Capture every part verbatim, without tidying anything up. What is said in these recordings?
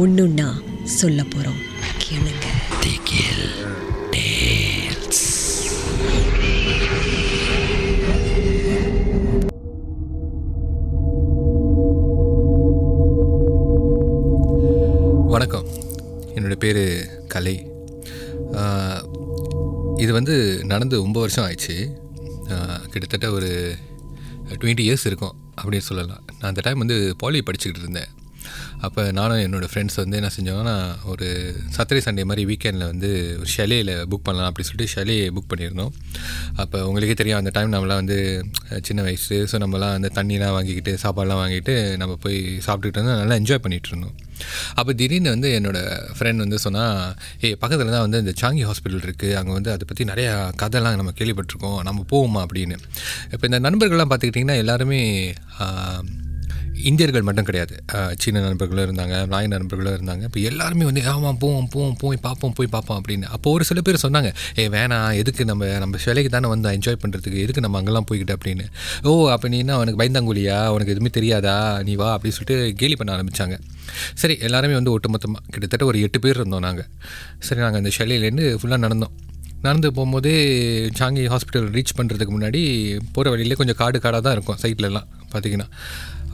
ஒண்ணுன்னா சொல்ல போறோம். கேளுங்க. வணக்கம், என்னோட பேரு கலை. இது வந்து நடந்து ஒன்பது வருஷம் ஆயிடுச்சு. கிட்டத்தட்ட ஒரு டுவெண்ட்டி இயர்ஸ் இருக்கும் அப்படின்னு சொல்லலாம். நான் அந்த டைம் வந்து பாலி படிச்சுக்கிட்டு இருந்தேன். அப்போ நானும் என்னோடய ஃப்ரெண்ட்ஸ் வந்து என்ன செஞ்சோன்னா, ஒரு சாட்டர்டே சண்டே மாதிரி வீக்கெண்டில் வந்து ஒரு ஷெலேயில் புக் பண்ணலாம் அப்படின்னு சொல்லிட்டு ஷெலே புக் பண்ணியிருந்தோம். அப்போ உங்களுக்கே தெரியும், அந்த டைம் நம்மளாம் வந்து சின்ன வயசு. ஸோ நம்மளாம் அந்த தண்ணிலாம் வாங்கிக்கிட்டு சாப்பாடெலாம் வாங்கிட்டு நம்ம போய் சாப்பிட்டுக்கிட்டு இருந்தோம். நல்லா என்ஜாய் பண்ணிகிட்டு இருந்தோம். அப்போ திடீர்னு வந்து என்னோடய ஃப்ரெண்ட் வந்து சொன்னால், ஏ பக்கத்தில் தான் வந்து இந்த சாங்கி ஹாஸ்பிட்டல் இருக்குது, அங்கே வந்து அதை பற்றி நிறையா கதைலாம் நம்ம கேள்விப்பட்டிருக்கோம், நம்ம போவோமா அப்படின்னு. இப்போ இந்த நண்பர்கள்லாம் பார்த்துக்கிட்டிங்கன்னா எல்லாருமே இந்தியர்கள் மட்டும் கிடையாது, சீன நண்பர்களும் இருந்தாங்க, நாய் நண்பர்களும் இருந்தாங்க. இப்போ எல்லாருமே வந்து ஆமாம் போவோம் போவோம் போய் பார்ப்போம் போய் பார்ப்போம் அப்படின்னு. அப்போது ஒரு சில பேர் சொன்னாங்க, ஏ வேணாம், எதுக்கு நம்ம நம்ம சிலைக்கு தானே வந்து என்ஜாய் பண்ணுறதுக்கு, எதுக்கு நம்ம அங்கெல்லாம் போய்கிட்டு அப்படின்னு. ஓ அப்படின்னா அவனுக்கு பயந்தாங்குழியா, அவனுக்கு எதுவுமே தெரியாதா, நீ வா அப்படின்னு சொல்லிட்டு கேலி பண்ண ஆரம்பித்தாங்க. சரி, எல்லாருமே வந்து ஒட்டுமொத்தமாக கிட்டத்தட்ட ஒரு எட்டு பேர் இருந்தோம் நாங்கள். சரி, நாங்கள் அந்த சிலையிலேருந்து ஃபுல்லாக நடந்தோம். நடந்து போகும்போதே சாங்கி ஹாஸ்பிட்டல் ரீச் பண்ணுறதுக்கு முன்னாடி போகிற வழியிலே கொஞ்சம் காடு காடாக தான் இருக்கும் சைட்லலாம் பார்த்திங்கன்னா.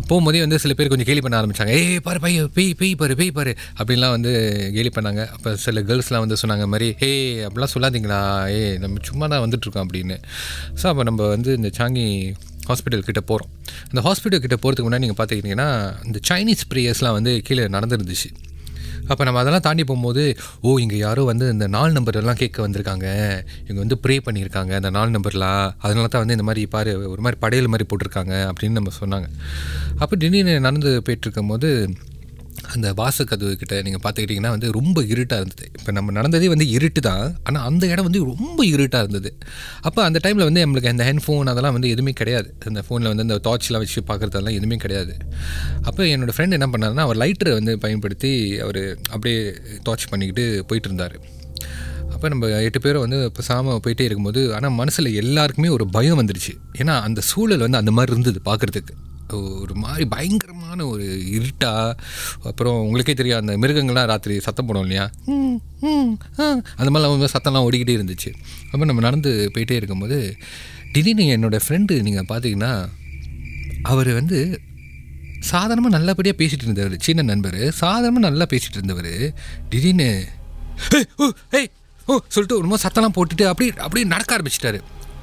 போகும்போதே வந்து சில பேர் கொஞ்சம் கேலி பண்ண ஆரம்பித்தாங்க. ஏ பாரு பை பெய் பெய் பாரு பெய் பாரு அப்படின்லாம் வந்து கேலி பண்ணாங்க. அப்போ சில கேர்ள்ஸ்லாம் வந்து சொன்னாங்க மாதிரி, ஏ அப்படிலாம் சொல்லாதீங்களா, ஏ நம்ம சும்மா தான் வந்துட்டுருக்கோம் அப்படின்னு. ஸோ அப்போ நம்ம வந்து இந்த சாங்கி ஹாஸ்பிட்டல் கிட்டே போகிறோம். அந்த ஹாஸ்பிட்டல் கிட்டே போகிறதுக்கு முன்னாடி நீங்கள் பார்த்துக்கிட்டிங்கன்னா இந்த சைனீஸ் ப்ரேயர்ஸ்லாம் வந்து கீழே நடந்துருந்துச்சு. அப்போ நம்ம அதெல்லாம் தாண்டி போகும்போது, ஓ இங்கே யாரோ வந்து இந்த நாலு நம்பர்லாம் கேட்க வந்திருக்காங்க, இவங்க வந்து ப்ரே பண்ணியிருக்காங்க அந்த நாலு நம்பர்லாம், அதனால தான் வந்து இந்த மாதிரி பாரு ஒரு மாதிரி படையல் மாதிரி போட்டிருக்காங்க அப்படின்னு நம்ம சொன்னாங்க. அப்போ திடீர்னு நடந்து போயிட்டுருக்கும் போது அந்த வாசக்கதவு கிட்ட நீங்கள் பார்த்துக்கிட்டிங்கன்னா வந்து ரொம்ப இருட்டாக இருந்தது. இப்போ நம்ம நடந்ததே வந்து இருட்டு தான், ஆனால் அந்த இடம் வந்து ரொம்ப இருட்டாக இருந்தது. அப்போ அந்த டைமில் வந்து நம்மளுக்கு அந்த ஹெட்ஃபோன் அதெல்லாம் வந்து எதுவுமே கிடையாது. அந்த ஃபோனில் வந்து அந்த டார்ச்லாம் வச்சு பார்க்குறதெல்லாம் எதுவுமே கிடையாது. அப்போ என்னோடய ஃப்ரெண்ட் என்ன பண்ணாருன்னா, அவர் லைட்டரை வந்து பயன்படுத்தி அவர் அப்படியே டார்ச் பண்ணிக்கிட்டு போயிட்டு இருந்தார். அப்போ நம்ம எட்டு பேரும் வந்து இப்போ சாம போயிட்டே இருக்கும்போது, ஆனால் மனசில் எல்லாருக்குமே ஒரு பயம் வந்துடுச்சு. ஏன்னா அந்த சூழல் வந்து அந்த மாதிரி இருந்தது பார்க்குறதுக்கு, ஒரு மாதிரி பயங்கரமான ஒரு இருட்டாக. அப்புறம் உங்களுக்கே தெரியும், அந்த மிருகங்கள்லாம் ராத்திரி சத்தம் போடும் இல்லையா, அந்த மாதிரிலாம் சத்தம்லாம் ஓடிக்கிட்டே இருந்துச்சு. அப்புறம் நம்ம நடந்து போயிட்டே இருக்கும்போது திடீர்னு என்னோடய ஃப்ரெண்டு நீங்கள் பார்த்தீங்கன்னா, அவர் வந்து சாதாரணமாக நல்லபடியாக பேசிகிட்டு இருந்தவர், சீன நண்பர், சாதாரணமாக நல்லா பேசிகிட்டு இருந்தவர், திடீர்னு ஓ ஏய் ஓ சொல்லிட்டு ஒரு மாதிரி சத்தம்லாம் போட்டுட்டு அப்படி அப்படியே நடக்க ஆரம்பிச்சிட்டாரு.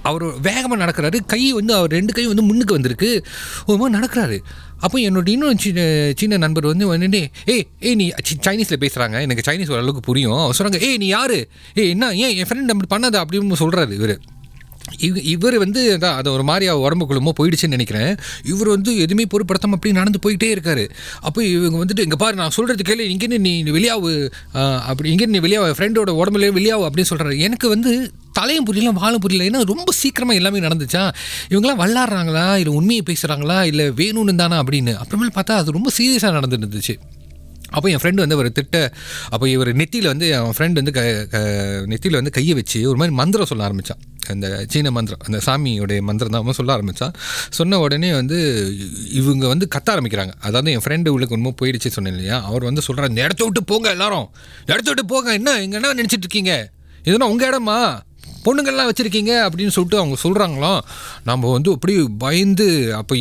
அவர் வேகமாக நடக்கிறாரு, கை வந்து அவர் ரெண்டு கையும் வந்து முன்னுக்கு வந்திருக்கு, ஒரு மாதிரி நடக்கிறாரு. அப்போ என்னோட இன்னும் சின்ன சின்ன நண்பர் வந்து வந்துட்டு, ஏ ஏ நீ சைனீஸில் பேசுகிறாங்க, எனக்கு சைனீஸ் ஓரளவுக்கு புரியும். அவர் சொல்கிறாங்க, ஏ நீ யார், ஏ என்ன ஏன் என் ஃப்ரெண்ட் அப்படி பண்ணாத அப்படின்னு சொல்கிறாரு. இவர் இவ் இவர் வந்து அதான் அது ஒரு மாதிரி உடம்புக்குள்ளமோ போயிடுச்சுன்னு நினைக்கிறேன். இவர் வந்து எதுவுமே பொருட்படுத்தாமல் அப்படியே நடந்து போயிட்டே இருக்காரு. அப்போ இவங்க வந்துட்டு, இங்கே பாரு நான் சொல்கிறது கேள்வி, இங்கேன்னு நீ வெளியாவு அப்படி, இங்கேன்னு நீ வெளியாவு, ஃப்ரெண்டோட உடம்புல வெளியாவு அப்படின்னு சொல்கிறாரு. எனக்கு வந்து தலையும் புரியல வாழும் புரியல. ஏன்னா ரொம்ப சீக்கிரமாக எல்லாமே நடந்துச்சா, இவங்களாம் விளாட்றாங்களா இல்லை உண்மையை பேசுகிறாங்களா இல்லை வேணும்னு தானா அப்படின்னு. அப்புறமேல பார்த்தா அது ரொம்ப சீரியஸாக நடந்துட்டு இருந்துச்சு. அப்போ என் ஃப்ரெண்டு வந்து ஒரு திட்ட, அப்போ இவர் நெத்தியில் வந்து என் ஃப்ரெண்டு வந்து க நெத்தியில் வந்து கையை வச்சு ஒரு மாதிரி மந்திரம் சொல்ல ஆரம்பித்தான். அந்த சீன மந்திரம், அந்த சாமியோடைய மந்திரம் தான் சொல்ல ஆரம்பித்தான். சொன்ன உடனே வந்து இவங்க வந்து கத்த ஆரம்பிக்கிறாங்க. அதாவது என் ஃப்ரெண்டு இவளுக்கு ஒன்றும் போயிடுச்சு சொன்னேன் இல்லையா, அவர் வந்து சொல்கிறார், இந்த இடத்த விட்டு போங்க எல்லாரும், இடத்த விட்டு போங்க, என்ன இங்கே என்ன நினச்சிட்டு இருக்கீங்க, இதுனா உங்கள் இடமா, பொண்ணுங்கள்லாம் வச்சுருக்கீங்க அப்படின்னு சொல்லிட்டு அவங்க சொல்கிறாங்களாம். நம்ம வந்து அப்படி பயந்து, அப்போ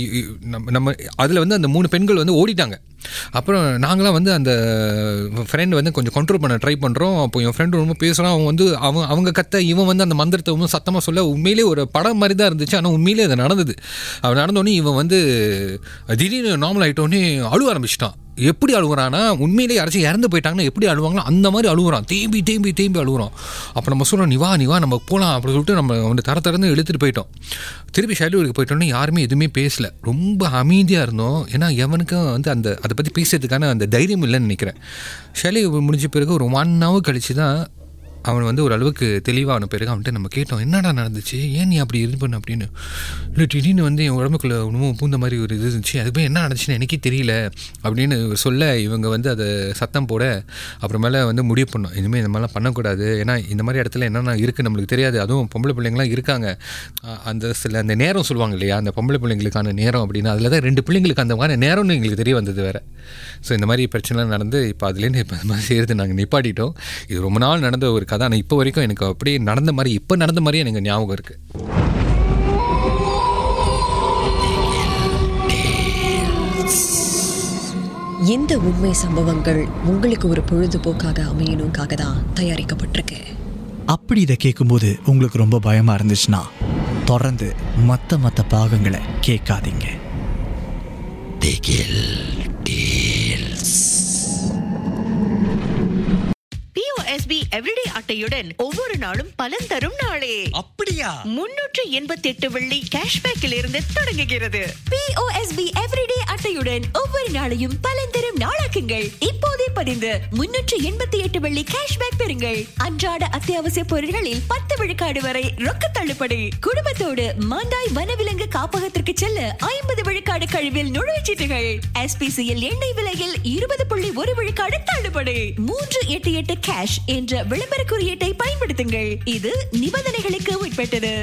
நம்ம நம்ம அதில் வந்து அந்த மூணு பெண்கள் வந்து ஓடிட்டாங்க. அப்புறம் நாங்களாம் வந்து அந்த ஃப்ரெண்ட் வந்து கொஞ்சம் கண்ட்ரோல் பண்ண ட்ரை பண்ணுறோம். அப்போ என் ஃப்ரெண்டு ரொம்ப பேசுகிறான், அவன் வந்து அவன் அவங்க கத்த இவன் வந்து அந்த மந்திரத்தை ஒன்றும் சத்தமாக சொல்ல, உண்மையிலே ஒரு படம் மாதிரி தான் இருந்துச்சு. ஆனால் உண்மையிலே அது நடந்தது. அவன் நடந்தோடனே இவன் வந்து திடீர்னு நார்மல் ஆகிட்டோன்னே அழுவ ஆரம்பிச்சிட்டான். எப்படி அழுகுறான்னா, உண்மையிலேயே யாராச்சும் இறந்து போயிட்டாங்கன்னா எப்படி அழுவாங்களோ அந்த மாதிரி அழுகுறான். தேம்பி தேம்பி தேம்பி அழுகுறான். அப்போ நம்ம சொல்கிறோம், நிவா நிவா நம்ம போகலாம் அப்படின்னு சொல்லிட்டு நம்ம அவனை தர தரந்து இழுத்துட்டு போயிட்டோம். திருப்பி ஷெல்யூருக்கு போயிட்டோன்னே யாருமே எதுவுமே பேசலை, ரொம்ப அமைதியாக இருந்தோம். ஏன்னா எவனுக்கும் வந்து அந்த அதை பற்றி பேசுறதுக்கான அந்த தைரியம் இல்லைன்னு நினைக்கிறேன். ஷெல்யூர் முடிஞ்ச பிறகு ஒரு ஒன் ஹவர் கழித்து தான் அவன் வந்து ஒரு அளவுக்கு தெளிவான பிறகு அவன்கிட்ட நம்ம கேட்டோம், என்னடா நடந்துச்சு, ஏன் நீ அப்படி இது பண்ண அப்படின்னு. இல்லை, திடீர்னு வந்து என் உடம்புக்குள்ளே ஒன்றும் பூந்த மாதிரி ஒரு இது இருந்துச்சு, அதுபோய் என்ன நடந்துச்சுன்னு எனக்கே தெரியல அப்படின்னு சொல்ல, இவங்க வந்து அதை சத்தம் போட அப்புறமேல வந்து முடிவு பண்ணோம், இனிமேல் இந்த மாதிரிலாம் பண்ணக்கூடாது. ஏன்னா இந்த மாதிரி இடத்துல என்னென்ன இருக்குது நம்மளுக்கு தெரியாது, அதுவும் பொம்பளை பிள்ளைங்களாம் இருக்காங்க. அந்த சில அந்த நேரம் சொல்லுவாங்க இல்லையா, அந்த பொம்பளை பிள்ளைங்களுக்கான நேரம் அப்படின்னு, அதில் தான் ரெண்டு பிள்ளைங்களுக்கு அந்த மாதிரி நேரம்னு எங்களுக்கு தெரிய வந்தது வேறு. ஸோ இந்த மாதிரி பிரச்சனைலாம் நடந்து இப்போ அதுலேருந்து இப்போ அது மாதிரி சேர்த்து நாங்கள் நிப்பாட்டிட்டோம். இது ரொம்ப நாள் நடந்த ஒரு கதை. ஆனால் இப்போ வரைக்கும் எனக்கு அப்படியே நடந்த மாதிரி இப்போ நடந்த மாதிரியே எனக்கு ஞாபகம் இருக்குது. எந்த உண்மை சம்பவங்கள் உங்களுக்கு ஒரு பொழுதுபோக்காக அமையணுக்காக தான் தயாரிக்கப்பட்டிருக்கு. அப்படி இதை கேட்கும்போது உங்களுக்கு ரொம்ப பயமாக இருந்துச்சுன்னா தொடர்ந்து மற்ற மற்ற பாகங்களை கேட்காதீங்க. பி எவ்ரிடே அட்டையுடன் ஒவ்வொரு நாளும் பலன் தரும் நாளே. அப்படியா? முன்னூற்று எண்பத்தி எட்டு வெள்ளி கேஷ்பேக்கில் இருந்து தொடங்குகிறது. P O S B everyday அட்டையுடன் ஒவ்வொரு நாளையும் பலன் தரும் நாளாக்குங்கள். இப்போதே பதிந்து முன்னூற்று எண்பத்தி எட்டு வெள்ளி கேஷ்பேக் பெறுங்கள். அன்றாட அத்தியாவசிய பொருட்களில் பத்து விழுக்காடு வரை ரொக்க தள்ளுபடி. குடும்பத்தோடு மாண்டாய் வனவிலங்கு காப்பகத்திற்கு செல்ல ஐம்பது விழுக்காடு கழிவில் நுழைச்சீட்டுகள். எஸ் பி சி எல் எண்ணெய் விலையில் இருபது புள்ளி ஒரு விழுக்காடு தள்ளுபடி. மூன்று எட்டு எட்டு கேஷ் என்ற விளம்பர குறியீட்டை பயன்படுத்துங்கள். இது நிபந்தனைகளுக்கு உட்பட்டது.